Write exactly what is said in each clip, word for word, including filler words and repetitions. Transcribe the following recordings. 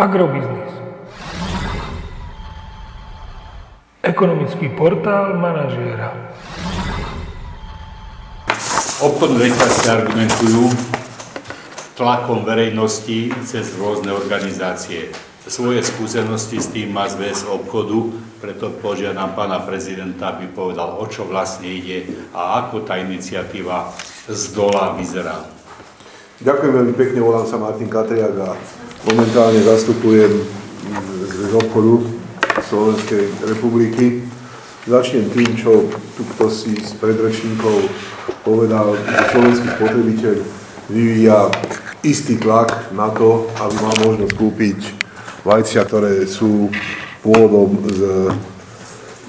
Agrobiznis. Ekonomický portál manažéra. Obchodné reťazce argumentujú tlakom verejnosti cez rôzne organizácie. Svoje skúsenosti s tým má Zväz obchodu, preto požiadam pána prezidenta, aby povedal, o čo vlastne ide a ako tá iniciatíva zdola vyzerá. Ďakujem veľmi pekne, volám sa Martin Katriak a momentálne zastupujem Zväz obchodu Slovenskej republiky. Začnem tým, čo tu kto si z predrečníkov povedal, že slovenský spotrebiteľ vyvíja istý tlak na to, aby mal možnosť kúpiť vajcia, ktoré sú pôvodom z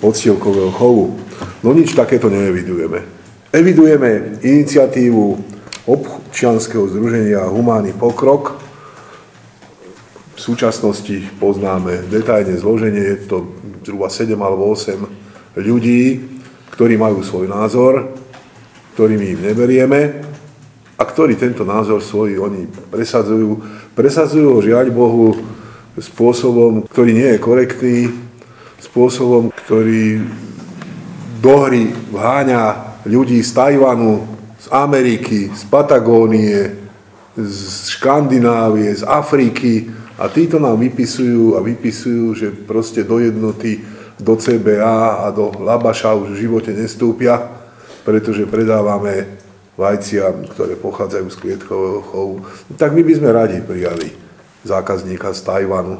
podstielkového chovu. No nič takéto neevidujeme. Evidujeme iniciatívu občianskeho združenia Humánny pokrok. V súčasnosti poznáme detailne zloženie, je to zhruba sedem alebo osem ľudí, ktorí majú svoj názor, ktorý my im neberieme a ktorí tento názor svoj oni presadzujú. Presadzujú ho, žiaľ Bohu, spôsobom, ktorý nie je korektný, spôsobom, ktorý do hry vháňa ľudí z Tchaj-wanu, z Ameriky, z Patagónie, z Škandinávie, z Afriky a títo nám vypisujú a vypisujú, že proste do jednoty, do cé bé á a do Labaša už v živote nestúpia, pretože predávame vajcia, ktoré pochádzajú z klietkového chovu. Tak my by sme radi prijali zákazníka z Tchaj-wanu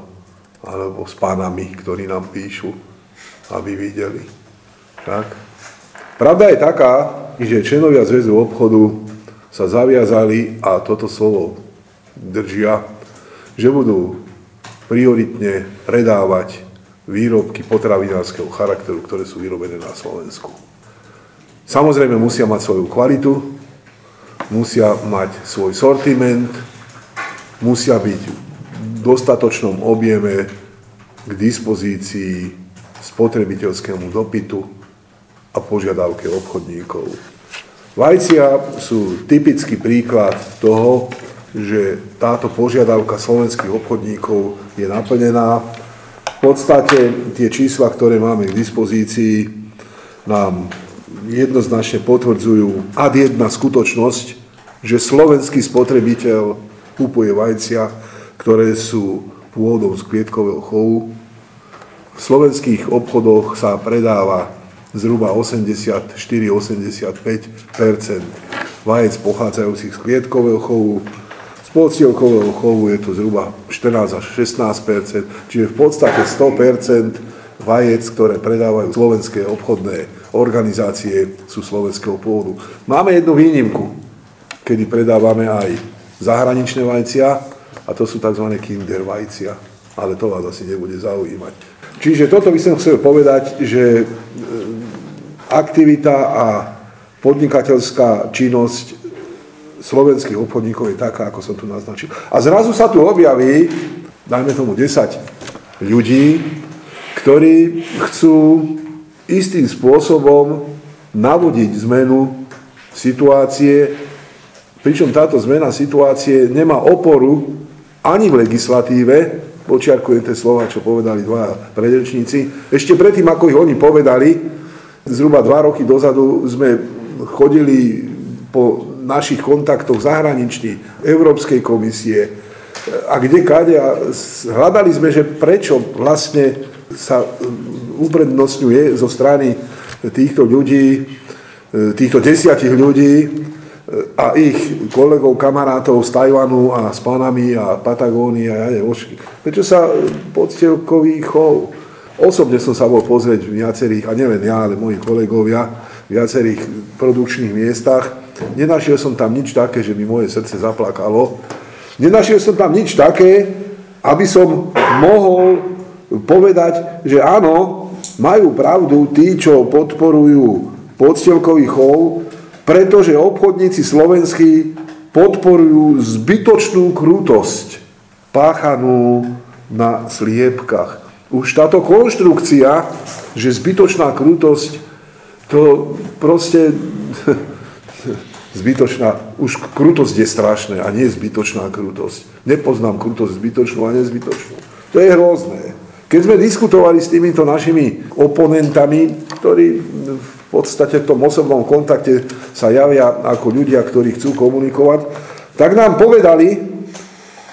alebo s pánami, ktorí nám píšu, aby videli. Tak. Pravda je taká, že členovia Zväzu obchodu sa zaviazali, a toto slovo držia, že budú prioritne predávať výrobky potravinárskeho charakteru, ktoré sú vyrobené na Slovensku. Samozrejme musia mať svoju kvalitu, musia mať svoj sortiment, musia byť v dostatočnom objeme k dispozícii spotrebiteľskému dopytu a požiadavke obchodníkov. Vajcia sú typický príklad toho, že táto požiadavka slovenských obchodníkov je naplnená. V podstate tie čísla, ktoré máme k dispozícii, nám jednoznačne potvrdzujú ad jedna skutočnosť, že slovenský spotrebiteľ kupuje vajcia, ktoré sú pôvodom z klietkového chovu. V slovenských obchodoch sa predáva zhruba osemdesiatštyri až osemdesiatpäť percent vajec pochádzajúcich z klietkového chovu, z podstielkového chovu je to zhruba štrnásť až šestnásť percent, čiže v podstate sto percent vajec, ktoré predávajú slovenské obchodné organizácie, sú slovenského pôvodu. Máme jednu výnimku, kedy predávame aj zahraničné vajcia, a to sú tzv. Kinder vajcia, ale to vás asi nebude zaujímať. Čiže toto by som chcel povedať, že aktivita a podnikateľská činnosť slovenských obchodníkov je taká, ako som tu naznačil. A zrazu sa tu objaví, dajme tomu desať ľudí, ktorí chcú istým spôsobom navodiť zmenu situácie, pričom táto zmena situácie nemá oporu ani v legislatíve, počiarkujem tie slova, čo povedali dvaja predrečníci. Ešte predtým, ako ich oni povedali, zhruba dva roky dozadu sme chodili po našich kontaktoch zahraničných, Európskej komisie a kdekade a hľadali sme, že prečo vlastne sa uprednostňuje zo strany týchto ľudí, týchto desiatich ľudí a ich kolegov, kamarátov z Tchaj-wanu a s pánami a Patagónie a ja neviem. Prečo sa podstielkový chov? Osobne som sa bol pozrieť v viacerých, a nielen ja, ale moji kolegovia, v viacerých produkčných miestach. Nenašiel som tam nič také, že by moje srdce zaplakalo. Nenašiel som tam nič také, aby som mohol povedať, že áno, majú pravdu tí, čo podporujú podstielkový chov, pretože obchodníci slovenskí podporujú zbytočnú krutosť páchanú na sliepkach. Už táto konštrukcia, že zbytočná krutosť, to proste zbytočná, už krutosť je strašné a nie zbytočná krutosť. Nepoznám krutosť zbytočnú a nezbytočnú. To je hrozné. Keď sme diskutovali s týmito našimi oponentami, ktorí v podstate v tom osobnom kontakte sa javia ako ľudia, ktorí chcú komunikovať, tak nám povedali,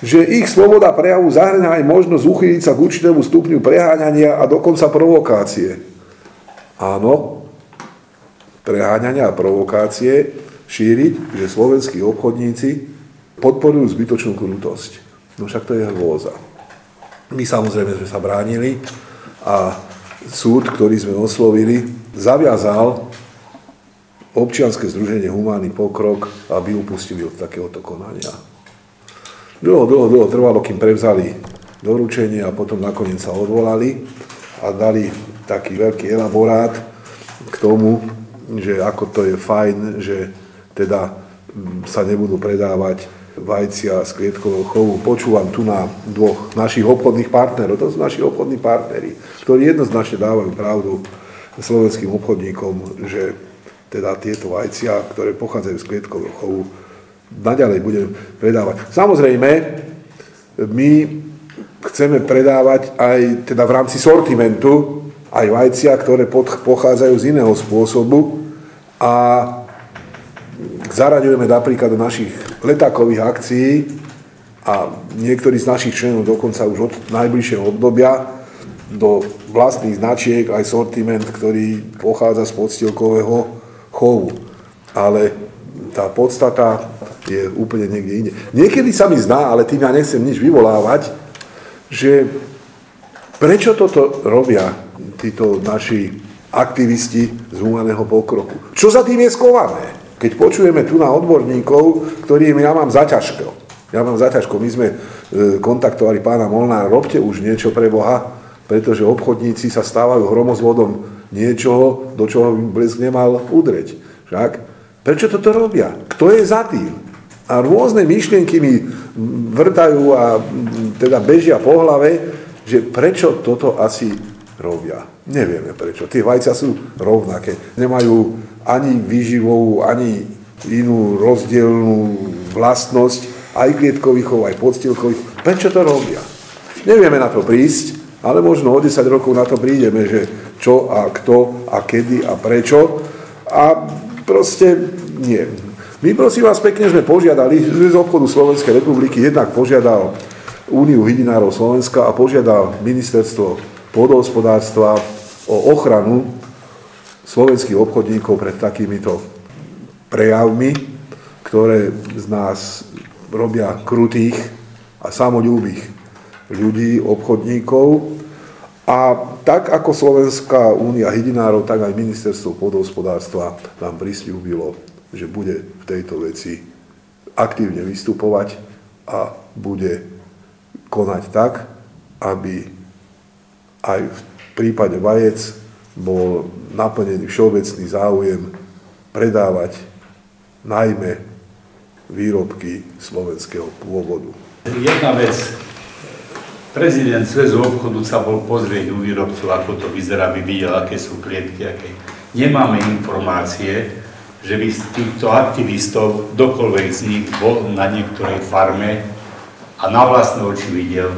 že ich sloboda prejavu zahrňa aj možnosť uchýliť sa k určitému stupňu preháňania a dokonca provokácie. Áno, preháňania a provokácie šíriť, že slovenskí obchodníci podporujú zbytočnú krutosť. No však to je hrôza. My samozrejme sme sa bránili a súd, ktorý sme oslovili, zaviazal občianske združenie Humánny pokrok, aby upustili od takéhoto konania. Dlho, dlho, dlho trvalo, kým prevzali doručenie a potom nakoniec sa odvolali a dali taký veľký elaborát k tomu, že ako to je fajn, že teda sa nebudú predávať vajcia z klietkového chovu. Počúvam tu na dvoch našich obchodných partnerov, to sú naši obchodní partneri, ktorí jednoznačne dávajú pravdu slovenským obchodníkom, že teda tieto vajcia, ktoré pochádzajú z klietkového chovu, naďalej budeme predávať. Samozrejme, my chceme predávať aj teda v rámci sortimentu aj vajcia, ktoré pochádzajú z iného spôsobu a zaraďujeme napríklad do našich letákových akcií a niektorí z našich členov dokonca už od najbližšieho obdobia do vlastných značiek aj sortiment, ktorý pochádza z podstielkového chovu. Ale tá podstata je úplne niekde inde. Niekedy sa mi zná, ale tým ja nechcem nič vyvolávať, že prečo toto robia títo naši aktivisti z Humánneho pokroku? Čo za tým je skované? Keď počujeme tu na odborníkov, ktorým ja mám zaťažko. Ja mám zaťažko. My sme kontaktovali pána Molnára, robte už niečo pre Boha, pretože obchodníci sa stávajú hromozvodom niečoho, do čoho by blesk nemal udreť. Však? Prečo toto robia? Kto je za tým? A rôzne myšlienky mi vrtajú a teda bežia po hlave, že prečo toto asi robia. Nevieme prečo. Tie vajcia sú rovnaké. Nemajú ani výživovú, ani inú rozdielnú vlastnosť, aj klietkových, aj podstielkových. Prečo to robia? Nevieme na to prísť, ale možno o desať rokov na to prídeme, že čo a kto a kedy a prečo. A proste nie. My, prosím vás, pekne sme požiadali, z obchodu Slovenskej republiky jednak požiadal Úniu hydinárov Slovenska a požiadal ministerstvo pôdohospodárstva o ochranu slovenských obchodníkov pred takýmito prejavmi, ktoré z nás robia krutých a samoľúbých ľudí, obchodníkov. A tak ako Slovenská únia hydinárov, tak aj ministerstvo pôdohospodárstva nám prisľúbilo, že bude v tejto veci aktívne vystupovať a bude konať tak, aby aj v prípade vajec bol naplnený všeobecný záujem predávať najmä výrobky slovenského pôvodu. Jedna vec. Prezident Zväzu obchodu sa bol pozrieť u výrobcov, ako to vyzerá, by videl, aké sú klietky, aké. Nemáme informácie, že by z týchto aktivistov, kdokoľvek z nich, bol na niektorej farme a na vlastné oči videl,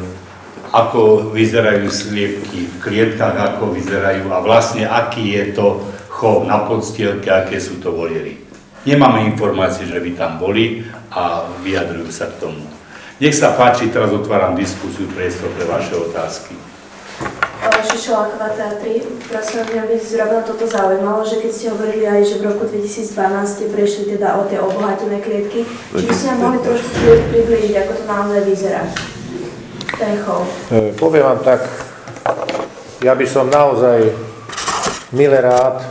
ako vyzerajú sliepky v klietkách, ako vyzerajú a vlastne aký je to chov na podstielke, aké sú to voliery. Nemáme informácie, že by tam boli a vyjadrujú sa k tomu. Nech sa páči, teraz otváram diskusiu, priestor pre vaše otázky. Šešulaková, tri. Prosím, mňa by zrovna toto zaujímalo, že keď ste hovorili aj, že v roku dvetisícdvanásť ste prešli teda o tie obohatené klietky, či by ste nám mohli trošku priblížiť, ako to naozaj vyzerá? Poviem vám tak, ja by som naozaj mile rád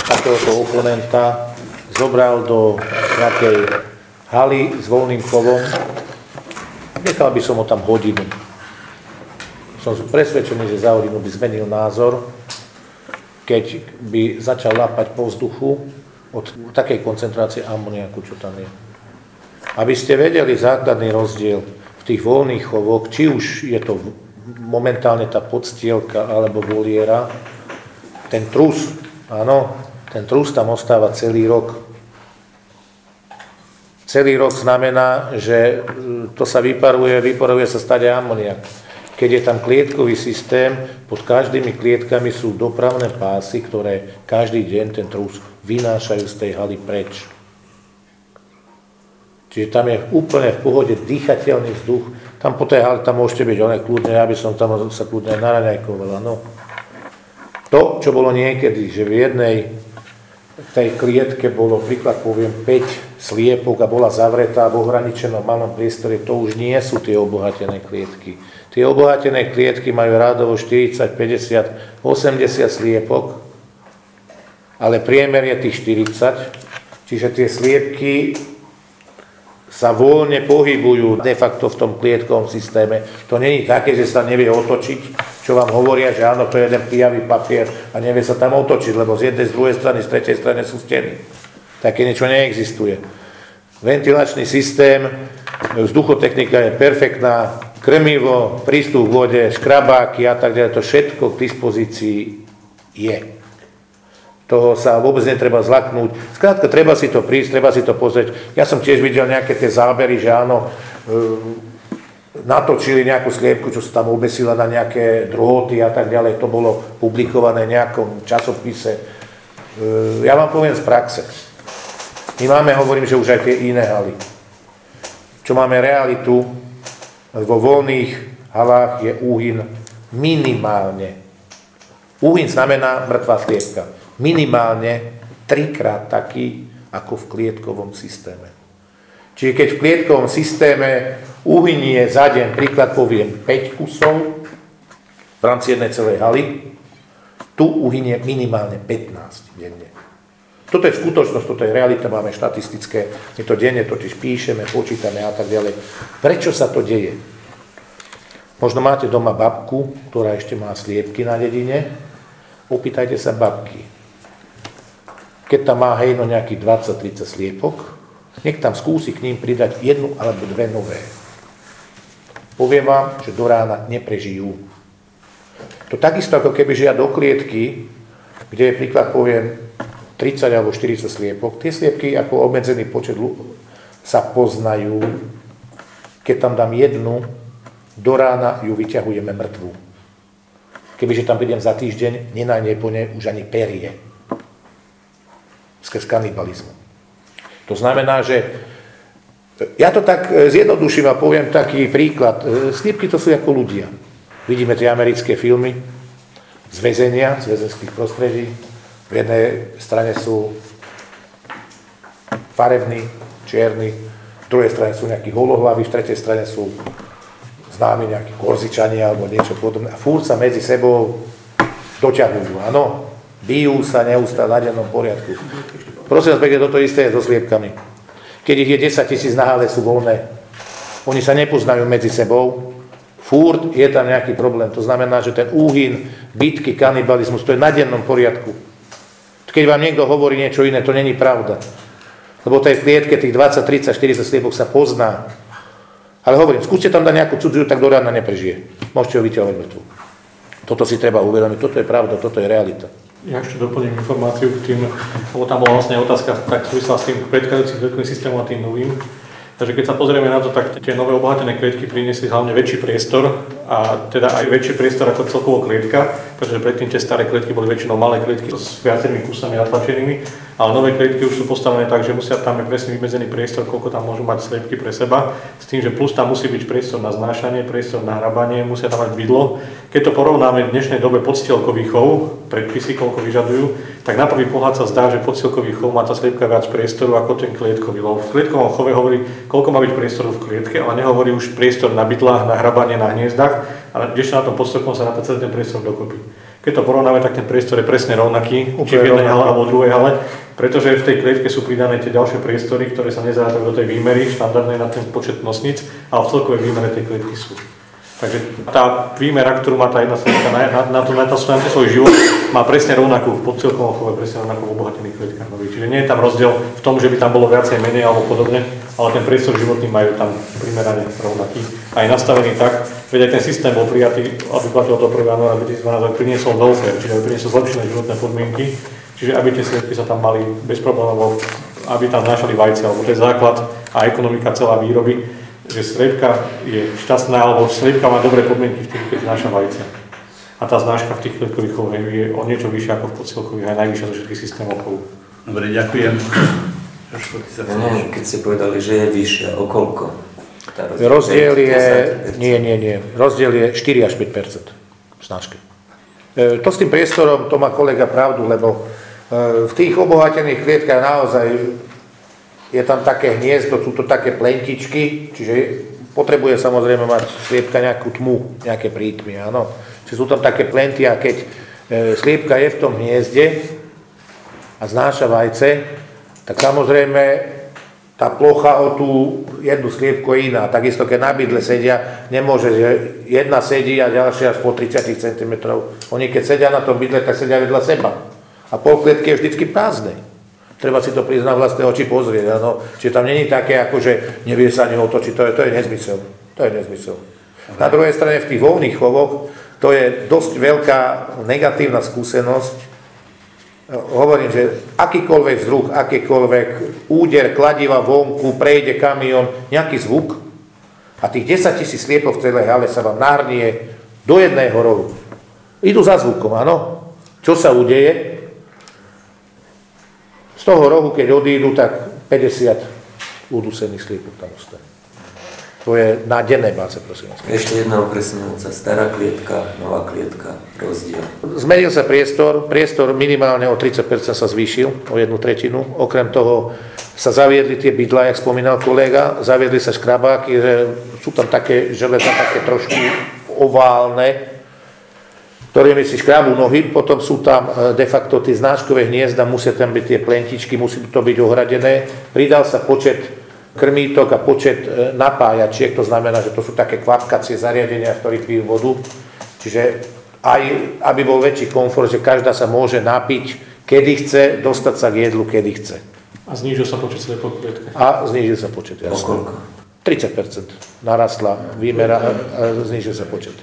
takéhoto oponenta zobral do nejakej haly s voľným chovom. Nechal by som ho tam hodinu. Som presvedčený, že za hodinu by zmenil názor, keď by začal lápať po vzduchu od takej koncentrácie amoniaku, čo tam je. Aby ste vedeli základný rozdiel v tých voľných chovoch, či už je to momentálne tá podstielka alebo voliera, ten trus, áno, ten trus tam ostáva celý rok. Celý rok znamená, že to sa vyparuje, vyparuje sa stále amoniak. Keď je tam klietkový systém, pod každými klietkami sú dopravné pásy, ktoré každý deň ten trus vynášajú z tej haly preč. Čiže tam je úplne v pohode dýchateľný vzduch. Tam po tej hale tam môžete byť oné kľudne, aby som tam sa kľudne naraňajkovala. No. To, čo bolo niekedy, že v jednej tej klietke bolo, príklad poviem, päť sliepok a bola zavretá v ohraničenom malom priestore, to už nie sú tie obohatené klietky. Tie obohatené klietky majú rádovo štyridsať, päťdesiat, osemdesiat sliepok, ale priemer je tých štyridsať, čiže tie sliepky sa voľne pohybujú de facto v tom klietkovom systéme. To nie je také, že sa nevie otočiť, čo vám hovoria, že áno, to je jeden pijavý papier a nevie sa tam otočiť, lebo z jednej, z druhej strany, z tretej strany sú steny. Také niečo neexistuje. Ventilačný systém, vzduchotechnika je perfektná, krmivo, prístup k vode, škrabáky a tak ďalej, to všetko k dispozícii je. Toho sa vôbec netreba zlaknúť. Skrátka, treba si to prísť, treba si to pozrieť. Ja som tiež videl nejaké tie zábery, že áno, natočili nejakú sliepku, čo sa tam obesila na nejaké druhoty a tak ďalej. To bolo publikované v nejakom časopise. Ja vám poviem z praxe. My máme, hovorím, že už aj tie iné haly. Čo máme realitu, vo voľných halách je úhyn minimálne. Úhyn znamená mŕtvá sliepka. Minimálne trikrát taký, ako v klietkovom systéme. Čiže keď v klietkovom systéme úhyn je za deň, príklad poviem, päť kusov v rámci jednej celej haly, tu úhyn je minimálne pätnásť denne. Toto je skutočnosť, toto je realita, máme štatistické, my to denne totiž píšeme, počítame a tak ďalej. Prečo sa to deje? Možno máte doma babku, ktorá ešte má sliepky na dedine, opýtajte sa babky. Keď tam má hejno nejakých dvadsať tridsať sliepok, nech tam skúsi k ním pridať jednu alebo dve nové. Poviem vám, že do rána neprežijú. To takisto, ako keby žia do klietky, kde je príklad, poviem, tridsať alebo štyridsať sliepok. Tie sliepky ako obmedzený počet sa poznajú. Keď tam dám jednu, do rána ju vyťahujeme mŕtvu. Kebyže tam prídem za týždeň, nenájde po nej už ani perie. Skrz kanibalizmu. To znamená, že ja to tak zjednoduším a poviem taký príklad. Sliepky to sú ako ľudia. Vidíme tie americké filmy z väzenia, z väzenských prostredí. V jednej strane sú farební, čierni, v druhej strane sú nejakí holohlaví, v tretej strane sú známi nejakí korzičania alebo niečo podobné. A furt sa medzi sebou doťahujú, áno, bijú sa neustále na dennom poriadku. Prosím vás, pekne, toto isté je so sliepkami. Keď ich je desaťtisíc na hale, sú voľné. Oni sa nepoznajú medzi sebou. Furt je tam nejaký problém. To znamená, že ten úhyn, bitky, kanibalizmus, to je na dennom poriadku. Keď vám niekto hovorí niečo iné, to není pravda. Lebo tej klietke tých dvadsať, tridsať, štyridsať sliepok sa pozná. Ale hovorím, skúste tam dať nejakú cudziu, tak do rána neprežije. Môžete ho vyťahovať mŕtvu. Toto si treba uvedomiť, toto je pravda, toto je realita. Ja ešte doplním informáciu k tým, lebo tam bola vlastne otázka tak súvisla s tým predchádzajúcim klietkovým systémom a tým novým. Takže keď sa pozrieme na to, tak tie nové obohatené klietky priniesli hlavne väčší priestor a teda aj väčší priestor ako celkovo klietka, pretože predtým tie staré klietky boli väčšinou malé klietky s viacerými kusami natlačenými, ale nové klietky už sú postavené tak, že musia tam je presne vymedzený priestor, koľko tam môžu mať sliepky pre seba, s tým, že plus tam musí byť priestor na znášanie, priestor na hrabanie, musia tam mať bydlo. Keď to porovnáme v dnešnej dobe podstielkových chov, predpisy koľko vyžadujú, tak na prvý pohľad sa zdá, že podstielkový chov má tá sliepka viac priestoru ako ten klietkový. Lebo v klietkovom chove hovorí, koľko má byť priestoru v klietke, ale nehovorí už priestor na bydlách, na hrabanie, na hniezdach, ale ešte na tom podstrekom sa natáca ten priestor dokopy. Keď to porovnáme, tak ten priestor je presne rovnaký, či v jednej hale alebo v druhej hale, pretože v tej klietke sú pridané tie ďalšie priestory, ktoré sa nezaradajú do tej výmery, štandardnej na ten počet nosníc, ale v celkovej výmere tej klietky sú. Takže tá výmera, ktorú má tá jedna sliepka na, na, na, na, na, na svoj život, má presne rovnakú v podstielkovom chove, presne rovnakú v obohatených klietkách nových. Čiže nie je tam rozdiel v tom, že by tam bolo viacej menej alebo podobne, ale ten priestor životný majú tam primerane rovnaký. A je nastavený tak, veď aj ten systém bol prijatý, aby platil do prvého januára dvetisícdvanásť, aby priniesol welfare, čiže aby priniesol zlepšené životné podmienky, čiže aby tie sliepky sa tam mali bez problémov, aby tam znášali vajce, alebo to je základ a ekonomika celá výroby, že sliepka je šťastná, alebo sliepka má dobré podmienky vtedy, keď znáša vajcia. A tá znáška v tých klietkových chovech je o niečo vyššia ako v podsilkových, aj najvyššia zo všetkých systémov chovu. Dobre, ďakujem. Keď ste povedali, že je vyššia, o koľko? Rozdiel je, nie, nie, nie, rozdiel je štyri až päť percent znášky. To s tým priestorom, to má kolega pravdu, lebo v tých obohatených klietkách naozaj je tam také hniezdo, sú to také plentičky, čiže potrebuje samozrejme mať sliepka nejakú tmu, nejaké prítmy, áno. Čiže sú tam také plenty a keď sliepka je v tom hniezde a znáša vajce, tak samozrejme tá plocha o tú jednu sliepku je iná. Takisto keď na bydle sedia, nemôže, že jedna sedí a ďalšia až po tridsať centimetrov. Oni keď sedia na tom bydle, tak sedia vedľa seba. A pol klietky je vždycky prázdnej. Treba si to prísť na vlastné oči pozrieť, áno. Čiže tam není také, akože nevie sa ani otočiť, to je, to je nezmysel. To je nezmysel. Na druhej strane v tých voľných chovoch, to je dosť veľká negatívna skúsenosť. Hovorím, že akýkoľvek vzruch, akýkoľvek úder, kladiva vonku, prejde kamión, nejaký zvuk a tých desaťtisíc sliepov v celej hale sa vám nárnie do jedného rohu. Idú za zvukom, áno. Čo sa udeje? Z toho rohu, keď odídu, tak päťdesiat udusených sliepov tam ostane. To je na dennej báze, prosím. Ešte jedna opresňujúca. Stará klietka, nová klietka, rozdiel. Zmenil sa priestor. Priestor minimálne o tridsať percent sa zvýšil, o jednu tretinu. Okrem toho sa zaviedli tie bydlá, jak spomínal kolega, zaviedli sa škrabáky, že sú tam také železa, také trošku oválne, ktorými si škrábu nohy, potom sú tam de facto tie znáškové hniezda, musia tam byť tie plentičky, musí to byť ohradené. Pridal sa počet krmítok a počet napájačiek, to znamená, že to sú také kvapkacie zariadenia, v ktorých pijú vodu. Čiže aj, aby bol väčší komfort, že každá sa môže napiť, kedy chce, dostať sa k jedlu, kedy chce. A znížil sa počet sliepok klietke? A znížil sa počet, jasné. O koľko? tridsať percent narastla výmera a znížil sa počet.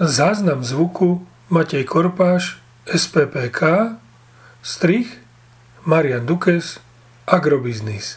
Záznam zvuku Matej Korpáš, es pé pé ká, Strych, Marian Dukes, Agrobiznis.